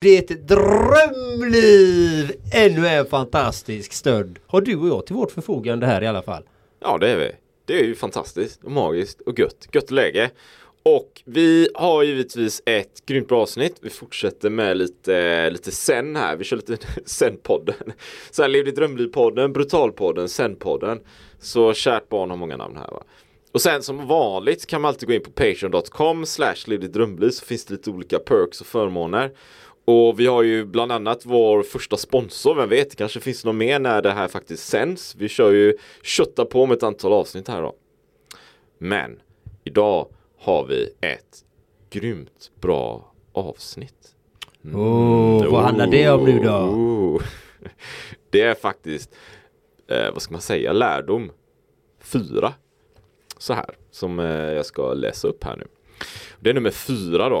Det är ett drömliv! Ännu en fantastisk stöd har du och jag till vårt förfogande här i alla fall. Ja, det är vi. Det är ju fantastiskt och magiskt och gött. Gött läge. Och vi har givetvis ett grymt bra avsnitt. Vi fortsätter med lite sen här. Vi kör lite sen-podden. Så här levde drömliv-podden, brutalpodden, sen-podden. Så kärt barn har många namn här, va? Och sen som vanligt kan man alltid gå in på patreon.com/levdedrömliv så finns det lite olika perks och förmåner. Och vi har ju bland annat vår första sponsor, vem vet, kanske finns någon mer när det här faktiskt sänds. Vi kör ju köttar på med ett antal avsnitt här då. Men idag har vi ett grymt bra avsnitt. Vad handlar det om nu då? Det är faktiskt, vad ska man säga, lärdom 4. Så här, som jag ska läsa upp här nu. Det är nummer 4 då.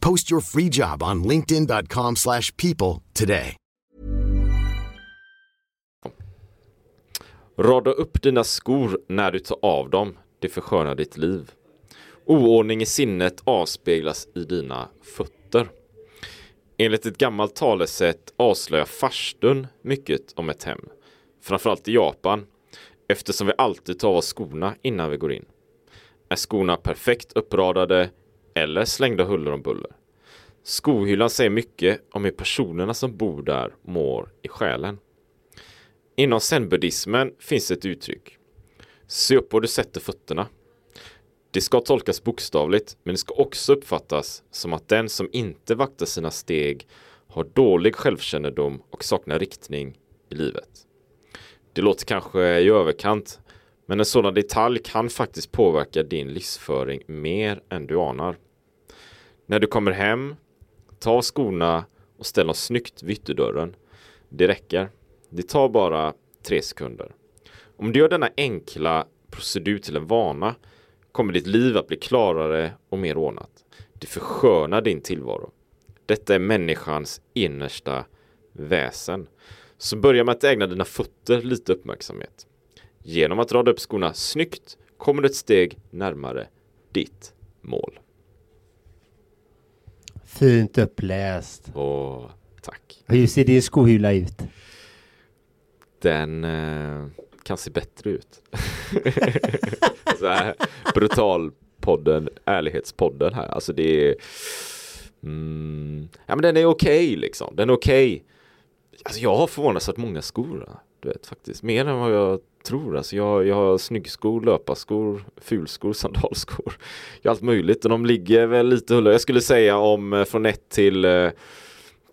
Post your free job on linkedin.com/people today. Rada upp dina skor när du tar av dem. Det förskönar ditt liv. Oordning i sinnet avspeglas i dina fötter. Enligt ett gammalt talesätt avslöjar farstun mycket om ett hem. Framförallt i Japan, eftersom vi alltid tar av skorna innan vi går in. Är skorna perfekt uppradade eller slängda huller om buller? Skohyllan säger mycket om hur personerna som bor där mår i själen. Inom zen-buddhismen finns ett uttryck: se upp var du sätter fötterna. Det ska tolkas bokstavligt, men det ska också uppfattas som att den som inte vaktar sina steg har dålig självkännedom och saknar riktning i livet. Det låter kanske i överkant, men en sådan detalj kan faktiskt påverka din livsföring mer än du anar. När du kommer hem, ta skorna och ställ dem snyggt vid ytterdörren. Det räcker. Det tar bara 3 sekunder. Om du gör denna enkla procedur till en vana, kommer ditt liv att bli klarare och mer ordnat. Det förskönar din tillvaro. Detta är människans innersta väsen. Så börja med att ägna dina fötter lite uppmärksamhet. Genom att rada upp skorna snyggt kommer du ett steg närmare ditt mål. Fint uppläst. Åh, tack. Hur ser din skohylla ut? Den kan se bättre ut. Så här, brutalpodden, ärlighetspodden här. Alltså det är... ja, men den är okej liksom. Den är okej. Alltså jag har förvånats att många skor, du vet, faktiskt. Mer än vad jag tror. Alltså jag har snyggskor, löparskor, fulskor, sandalskor. Jag har allt möjligt. Och de ligger väl lite huller. Jag skulle säga om från 1 till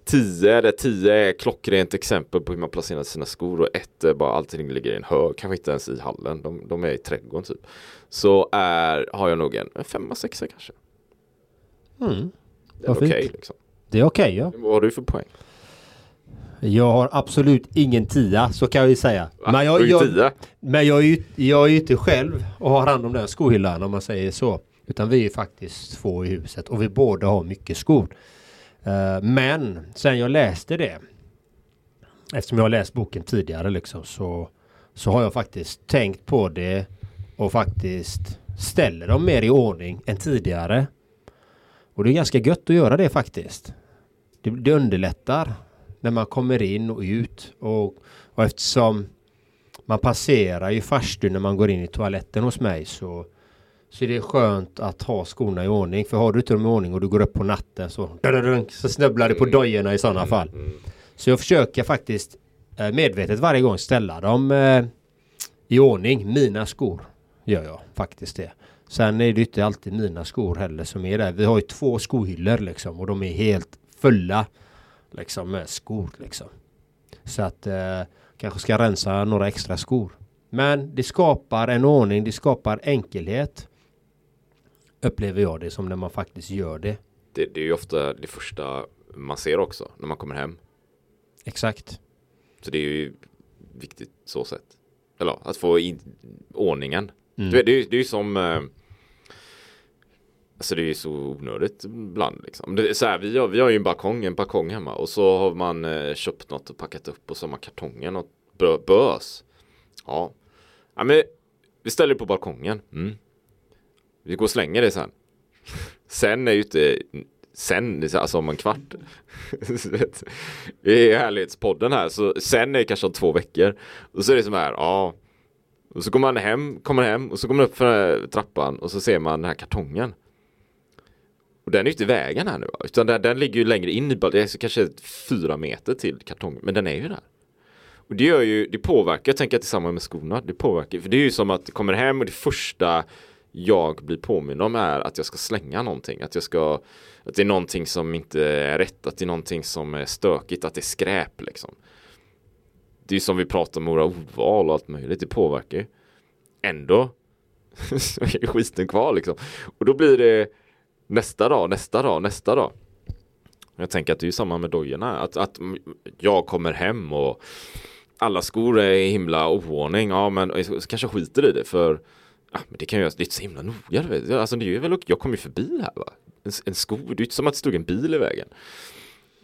10. Där 10 är klockrent exempel på hur man placerar sina skor. Och 1 är bara allting ligger i en hög. Kanske inte ens i hallen. De är i trädgården typ. Så har jag nog en 5-6 kanske. Det är okej liksom. Det är okej, ja. Vad har du för poäng? Jag har absolut ingen 10, så kan jag ju säga. Va? Men jag är ju inte själv och har hand om den här skohyllan, om man säger så. Utan vi är faktiskt 2 i huset och vi båda har mycket skor. Men sen jag läste det eftersom jag har läst boken tidigare liksom, så har jag faktiskt tänkt på det och faktiskt ställer dem mer i ordning än tidigare. Och det är ganska gött att göra det faktiskt. Det underlättar när man kommer in och ut. Och eftersom man passerar ju farstun när man går in i toaletten hos mig, så är det skönt att ha skorna i ordning. För har du inte dem i ordning och du går upp på natten så snubblar du på dojorna i sådana fall. Så jag försöker faktiskt medvetet varje gång ställa dem i ordning. Mina skor gör jag faktiskt det. Sen är det inte alltid mina skor heller som är där. Vi har ju 2 skohyllor liksom, och de är helt fulla liksom, med skor liksom. Så att kanske ska rensa några extra skor. Men det skapar en ordning, det skapar enkelhet. Upplever jag det som när man faktiskt gör det. Det är ju ofta det första man ser också när man kommer hem. Exakt. Så det är ju viktigt så sätt. Eller att få i ordningen. Mm. Det är ju som... Alltså det är ju så onödigt ibland liksom. Det är så här, vi har ju en balkong hemma. Och så har man köpt något och packat upp. Och så har man kartongen och bös. Ja, men vi ställer det på balkongen. Mm. Vi går och slänger det sen. Sen är ju inte... Sen, alltså om en kvart. Det är härlighetspodden här. Så sen är det kanske om 2 veckor. Och så är det som här, ja. Och så kommer man hem. Och så kommer man upp för trappan. Och så ser man den här kartongen. Och den är ju inte i vägen här nu. Utan den ligger ju längre in i balkongen. Det är kanske 4 meter till kartongen. Men den är ju där. Och det gör ju, det påverkar. Jag tänker tillsammans med skorna. Det påverkar. För det är ju som att det kommer hem och det första... jag blir påminn om är att jag ska slänga någonting, att det är någonting som inte är rätt, att det är någonting som är stökigt, att det är skräp liksom. Det är ju som vi pratar om våra ordval och allt möjligt, det påverkar ju. Ändå så är skiten kvar liksom. Och då blir det nästa dag. Jag tänker att det är ju samma med dojorna, att jag kommer hem och alla skor är i himla oordning, ja men så kanske jag skiter i det för men det kan ju göra, det är inte så himla noga. Alltså det är ju väl, jag kommer ju förbi här va. En sko, det är ju inte som att det stod en bil i vägen.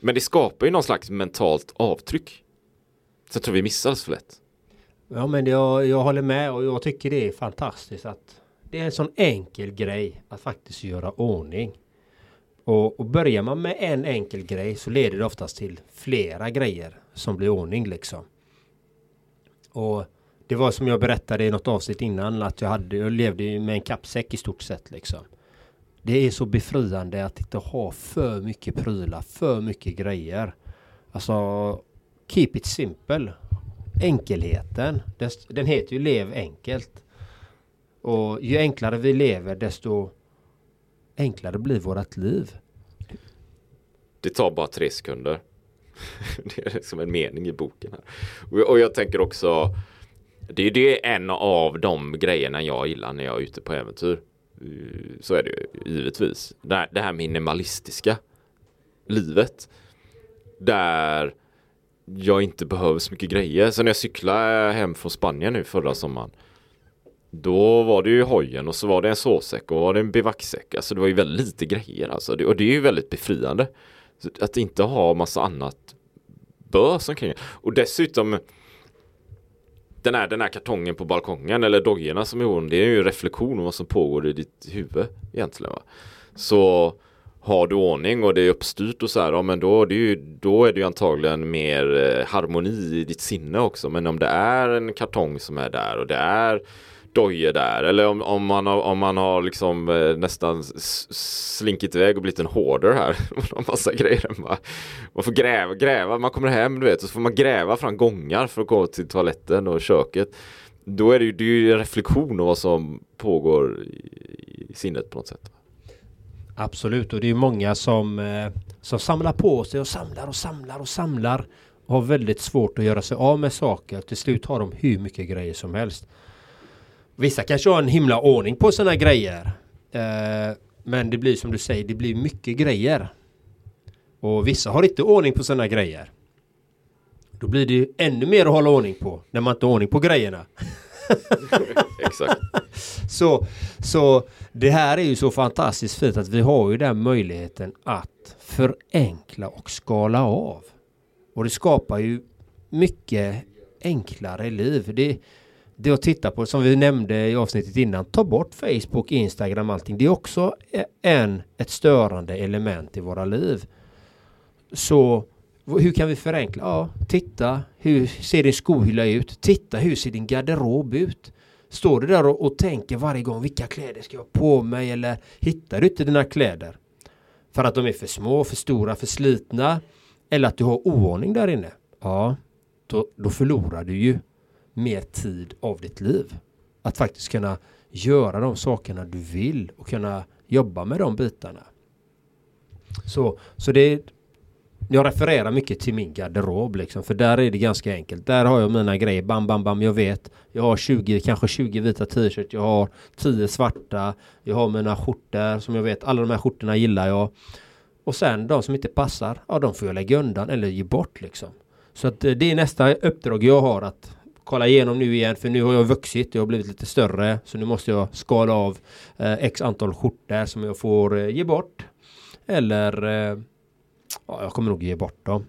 Men det skapar ju någon slags mentalt avtryck. Så jag tror vi missar oss för lätt. Ja men jag håller med, och jag tycker det är fantastiskt att det är en sån enkel grej att faktiskt göra ordning. Och börjar man med en enkel grej så leder det oftast till flera grejer som blir ordning liksom. Och det var som jag berättade i något avsnitt innan, att jag levde med en kappsäck i stort sett liksom. Det är så befriande att inte ha för mycket prylar, för mycket grejer. Alltså, keep it simple. Enkelheten, den heter ju lev enkelt. Och ju enklare vi lever, desto enklare blir vårt liv. Det tar bara 3 sekunder. Det är liksom en mening i boken här. Och jag tänker också... Det är en av de grejerna jag gillar när jag är ute på äventyr. Så är det ju, givetvis. Det här minimalistiska livet. Där jag inte behöver så mycket grejer. Så när jag cyklade hem från Spanien nu förra sommaren. Då var det ju hojen och så var det en sovsäck och var det en bivacksäck. Alltså det var ju väldigt lite grejer. Alltså. Och det är ju väldigt befriande. Att inte ha massa annat börs omkring. Och dessutom... Den här kartongen på balkongen eller dojorna som är ordning, det är ju en reflektion om vad som pågår i ditt huvud egentligen va. Så har du ordning och det är uppstyrt och så här, ja, men då är det ju antagligen mer harmoni i ditt sinne också. Men om det är en kartong som är där och det är dojor där, eller om man har liksom nästan slinkit iväg och blivit en hoarder här och en massa grejer, man får gräva, man kommer hem du vet, och så får man gräva fram gångar för att gå till toaletten och köket, då är det är ju en reflektion av vad som pågår i sinnet på något sätt. Absolut, och det är ju många som samlar på sig och samlar och har väldigt svårt att göra sig av med saker. Till slut har de hur mycket grejer som helst. Vissa kanske har en himla ordning på såna grejer. Men det blir som du säger, det blir mycket grejer. Och vissa har inte ordning på såna grejer. Då blir det ju ännu mer att hålla ordning på när man inte har ordning på grejerna. Exakt. Så det här är ju så fantastiskt fint att vi har ju den möjligheten att förenkla och skala av. Och det skapar ju mycket enklare liv. Det att titta på, som vi nämnde i avsnittet innan, ta bort Facebook, Instagram, allting. Det är också ett störande element i våra liv. Så hur kan vi förenkla? Ja, titta, hur ser din skohylla ut? Titta, hur ser din garderob ut? Står du där och tänker varje gång, vilka kläder ska jag ha på mig? Eller hittar du inte dina kläder? För att de är för små, för stora, för slitna. Eller att du har oordning där inne. Ja, då förlorar du ju mer tid av ditt liv. Att faktiskt kunna göra de sakerna du vill och kunna jobba med de bitarna. Så det är... Jag refererar mycket till min garderob liksom, för där är det ganska enkelt. Där har jag mina grejer, bam, bam, bam, jag vet. Jag har 20 vita t-shirt, jag har 10 svarta, jag har mina skjortor som jag vet, alla de här skjortorna gillar jag. Och sen de som inte passar, ja, de får jag lägga undan eller ge bort liksom. Så att det är nästa uppdrag jag har, att kolla igenom nu igen, för nu har jag vuxit, jag har blivit lite större, så nu måste jag skala av x antal skjortor som jag får ge bort. Eller... Ja, jag kommer nog ge bort dem.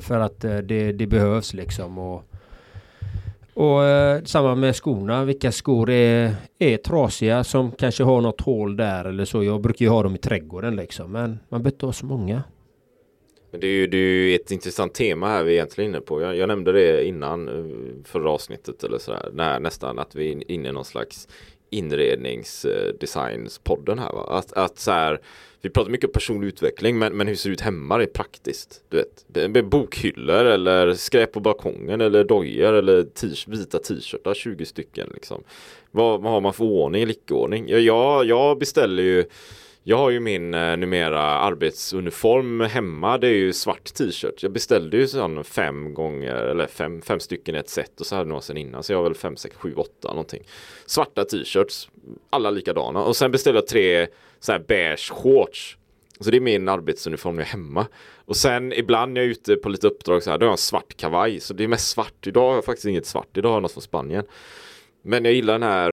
För att det behövs liksom. Och samma med skorna. Vilka skor är trasiga som kanske har något hål där eller så. Jag brukar ju ha dem i trädgården liksom. Men man behöver inte ha så många. Men det är ju ett intressant tema här vi egentligen är inne på. Jag nämnde det innan förra avsnittet eller sådär. Nästan att vi är inne i någon slags inredningsdesignspodden här, va? Att så här, vi pratar mycket om personlig utveckling, men hur ser det ut hemma rent praktiskt, du vet, bokhyllor eller skräp på balkongen eller dojor eller vita t-shirtar, 20 stycken liksom. Vad har man för ordning, lickordning? Jag beställer ju, jag har ju min numera arbetsuniform hemma, det är ju svart t-shirt. Jag beställde ju sån 5 stycken i ett set och så hade någon sen innan. Så jag har väl 5, 6, 7, 8 någonting. Svarta t-shirts, alla likadana. Och sen beställde jag 3 så här beige shorts. Så det är min arbetsuniform när jag är hemma. Och sen ibland när jag är ute på lite uppdrag så här, då har jag en svart kavaj. Så det är mest svart. Idag har jag faktiskt inget svart, idag har jag något från Spanien. Men jag gillar den här.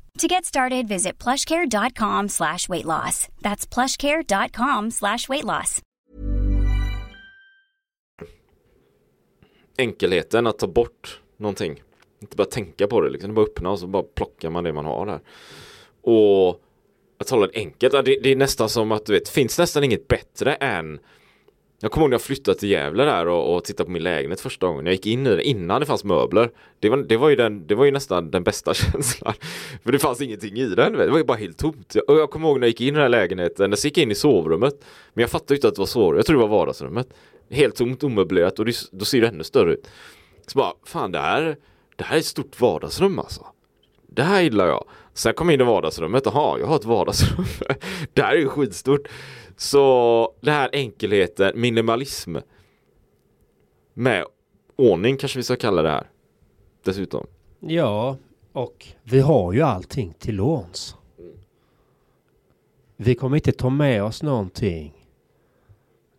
To get started, visit plushcare.com/weightloss. That's plushcare.com/weightloss. Enkelheten att ta bort någonting. Inte bara tänka på det, liksom. Bara öppna och så bara plockar man det man har där. Och att hålla det enkelt. Det är nästan som att, du vet, finns nästan inget bättre än... Jag kommer ihåg när jag flyttade till Gävle där och tittade på min lägenhet första gången. Jag gick in i det innan det fanns möbler. Det var ju nästan den bästa känslan. För det fanns ingenting i den. Det var ju bara helt tomt. Och jag kommer ihåg när jag gick in i den här lägenheten. Jag gick in i sovrummet. Men jag fattade inte att det var sovrummet. Jag tror det var vardagsrummet. Helt tomt, omöblerat. Och då ser det ännu större ut. Så bara, fan, det här är ett stort vardagsrum alltså. Det här gillar jag. Sen kom jag in i vardagsrummet. Jaha, jag har ett vardagsrum. Det här är ju skitstort. Så det här enkelheten, minimalism med ordning kanske vi ska kalla det här dessutom. Ja, och vi har ju allting till låns. Vi kommer inte ta med oss någonting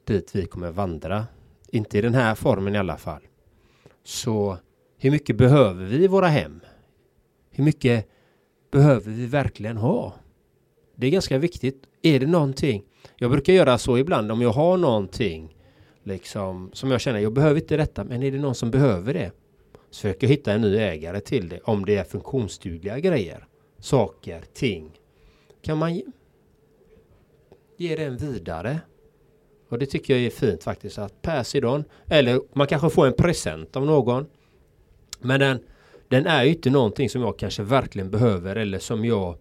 dit vi kommer vandra. Inte i den här formen i alla fall. Så hur mycket behöver vi i våra hem? Hur mycket behöver vi verkligen ha? Det är ganska viktigt. Är det någonting? Jag brukar göra så ibland om jag har någonting liksom, som jag känner, jag behöver inte detta, men är det någon som behöver det? Så försöker jag hitta en ny ägare till det. Om det är funktionsdugliga grejer, saker, ting. Kan man ge den vidare? Och det tycker jag är fint faktiskt att Persidon, eller man kanske får en present av någon. Men den den är ju inte någonting som jag kanske verkligen behöver, eller som jag,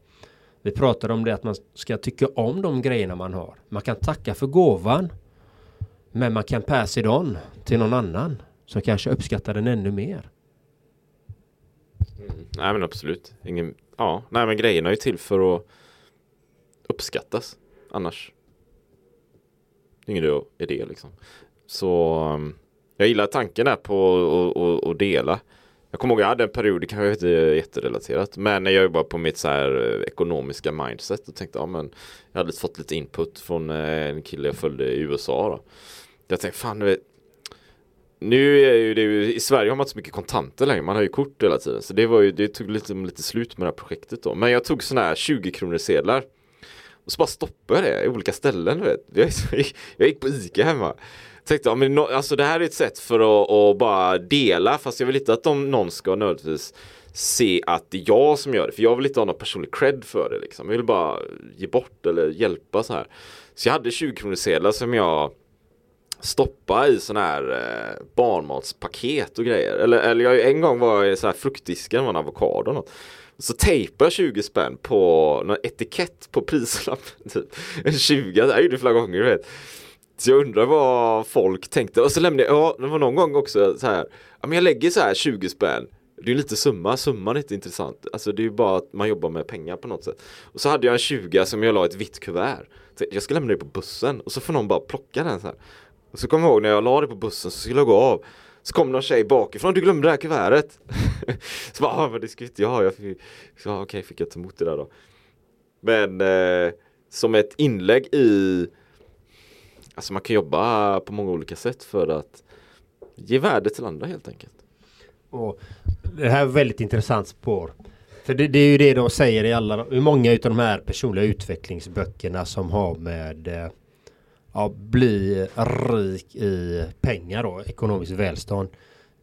vi pratar om det att man ska tycka om de grejerna man har. Man kan tacka för gåvan, men man kan pass it on till någon annan som kanske uppskattar den ännu mer. Mm. Nej men absolut. Nej men grejerna är ju till för att uppskattas. Annars ingen idé liksom. Så jag gillar tanken här på att dela. Jag kommer ihåg jag hade en period, det kanske inte är jätterelaterat, men när jag jobbade på mitt så här ekonomiska mindset och tänkte, ja men jag hade fått lite input från en kille jag följde i USA då. Jag tänkte, fan nu är ju det, i Sverige har man inte så mycket kontanter längre, man har ju kort hela tiden. Så det var ju, det tog lite slut med det här projektet då. Men jag tog såna här 20-kronor sedlar och så bara stoppade det i olika ställen, du vet. Jag gick på Ica hemma. Tänkte, ja, men alltså det här är ett sätt för att bara dela, fast jag vill inte att någon ska nödvändigtvis se att det är jag som gör det, för jag vill inte ha någon personlig cred för det liksom. Jag vill bara ge bort eller hjälpa så här. Så jag hade 20-kronorssedlar som jag stoppade i sån här barnmatspaket och grejer, eller jag, en gång var jag i så här fruktdisken med en avokado och något. Så tejpar 20 spänn på någon etikett på prislappen typ. En 20, det är ju det flera gånger, du vet. Så jag undrar vad folk tänkte. Och så lämnade jag, det var någon gång också så här, ja men jag lägger så här 20 spänn. Det är lite summan är inte intressant. Alltså det är ju bara att man jobbar med pengar på något sätt. Och så hade jag en 20 som jag la i ett vitt kuvert. Så jag ska lämna det på bussen och så får någon bara plocka den så här. Och så kommer jag ihåg när jag la det på bussen så skulle jag gå av. Så kom någon tjej bakifrån, du glömde det här kuvertet. Så bara, men det ska inte jag. Okej, fick jag ta emot det där då. Men som ett inlägg i, alltså man kan jobba på många olika sätt för att ge värde till andra helt enkelt. Och det här är väldigt intressant spår. För det är ju det de säger i alla, i många av de här personliga utvecklingsböckerna som har med bli rik i pengar och ekonomiskt välstånd.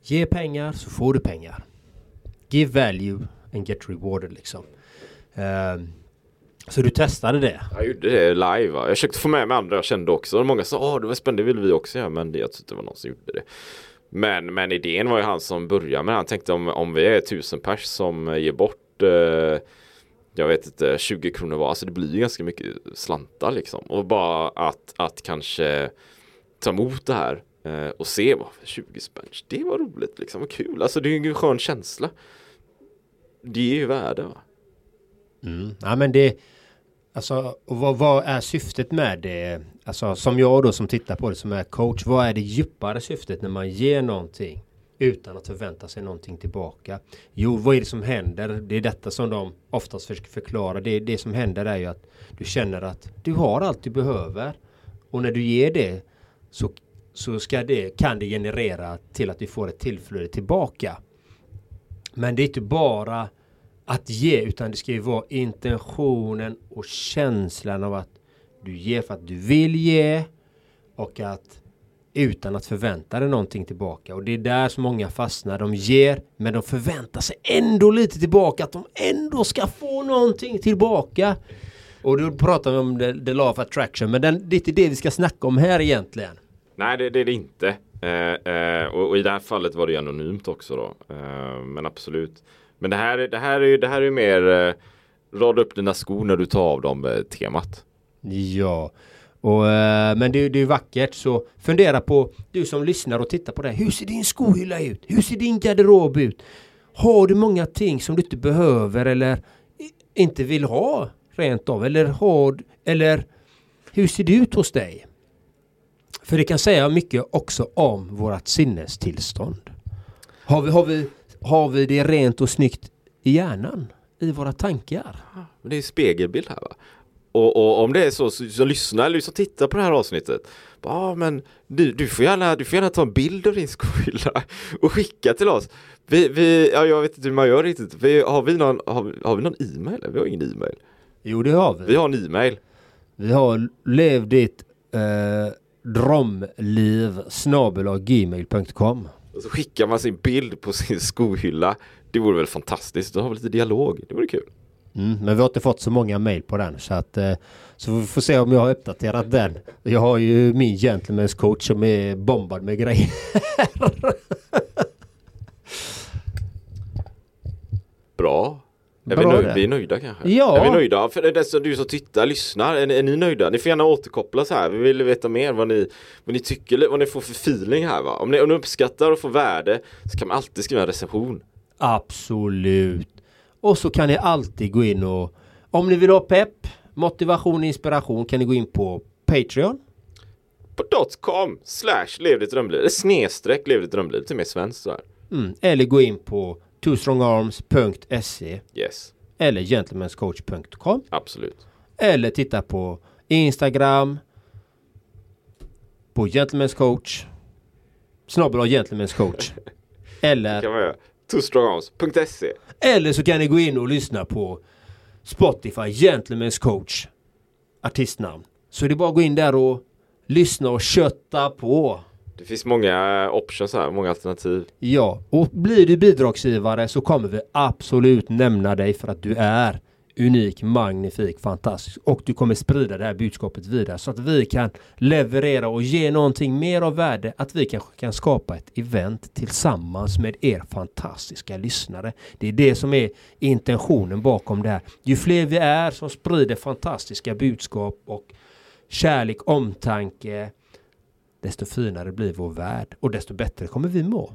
Ge pengar så får du pengar. Give value and get rewarded liksom. Så du testade det? Jag gjorde det live. Va? Jag försökte få med mig andra jag kände också. Och många sa, det var spännande, vill vi också göra. Men jag tyckte det var någon som gjorde det. Men idén var ju han som började. Men han tänkte om vi är 1000 pers som ger bort 20 kronor var. Alltså det blir ju ganska mycket slantar liksom. Och bara att kanske ta emot det här. Och se, 20 spänn. Det var roligt liksom. Vad kul. Alltså det är ju en skön känsla. Det är ju värde va. Mm. Ja men det, alltså, vad är syftet med det? Alltså, som jag då som tittar på det som är coach, vad är det djupare syftet när man ger någonting utan att förvänta sig någonting tillbaka? Jo, vad är det som händer? Det är detta som de oftast försöker förklara. Det som händer är ju att du känner att du har allt du behöver, och när du ger det så kan det generera till att du får ett tillflöde tillbaka. Men det är inte bara att ge, utan det ska ju vara intentionen och känslan av att du ger för att du vill ge, och att utan att förvänta dig någonting tillbaka. Och det är där så många fastnar. De ger, men de förväntar sig ändå lite tillbaka, att de ändå ska få någonting tillbaka. Och då pratar vi om the law of attraction, men det är inte det vi ska snacka om här egentligen. Nej, det är det inte. Och i det här fallet var det ju anonymt också då. Men absolut. Men det här är ju mer rada upp dina skor när du tar av dem temat. Ja, och, men det är vackert, så fundera på, du som lyssnar och tittar på det här, hur ser din skohylla ut? Hur ser din garderob ut? Har du många ting som du inte behöver eller inte vill ha rent av? Eller hur ser det ut hos dig? För det kan säga mycket också om vårt sinnestillstånd. Har vi det rent och snyggt i hjärnan? I våra tankar? Men det är ju spegelbild här va? Och om det är så lyssnar eller så tittar på det här avsnittet. Men du får gärna ta en bild av din skola och skicka till oss. Jag vet inte hur man gör riktigt. Har vi någon e-mail? Vi har ingen e-mail. Jo, det har vi. Vi har en e-mail. Vi har levt ditt drömliv@gmail.com. Och så skickar man sin bild på sin skohylla. Det vore väl fantastiskt. Då har vi lite dialog. Det vore kul. Men vi har inte fått så många mejl på den. Så vi får se om jag har uppdaterat den. Jag har ju min gentleman's coach som är bombad med grejer. Bra. Vi är nöjda kanske. Ja. Är vi nöjda? För det är du som tittar, lyssnar. Är ni nöjda? Ni får gärna återkoppla så här. Vi vill veta mer vad ni tycker, vad ni får för feeling här, va? Om ni uppskattar och får värde, så kan man alltid skriva en recension. Absolut. Och så kan ni alltid gå in och, om ni vill ha pepp, motivation, inspiration, kan ni gå in på Patreon. /levdetdrömliv till mer svenskt så här. Eller gå in på twostrongarms.se. Yes. Eller gentlemanscoach.com. Absolut. Eller titta på Instagram på gentlemanscoach @gentlemanscoach eller twostrongarms.se. Eller så kan ni gå in och lyssna på Spotify, Gentleman's Coach artistnamn. Så det är bara att gå in där och lyssna och kötta på. Det finns många options här, många alternativ. Ja, och blir du bidragsgivare så kommer vi absolut nämna dig, för att du är unik, magnifik, fantastisk. Och du kommer sprida det här budskapet vidare, så att vi kan leverera och ge någonting mer av värde. Att vi kanske kan skapa ett event tillsammans med er fantastiska lyssnare. Det är det som är intentionen bakom det här. Ju fler vi är som sprider fantastiska budskap och kärlek, omtanke, desto finare blir vår värld och desto bättre kommer vi må.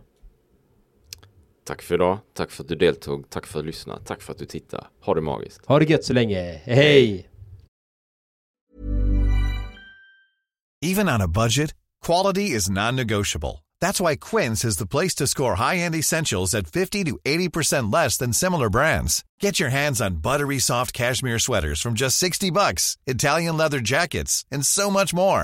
Tack för idag, tack för att du deltog, tack för att du lyssnade, tack för att du tittade. Ha det magiskt. Ha det gött så länge. Hej! Even on a budget, quality is non-negotiable. That's why Quince is the place to score high-end essentials at 50 to 80% less than similar brands. Get your hands on buttery soft cashmere sweaters from just $60, Italian leather jackets, and so much more.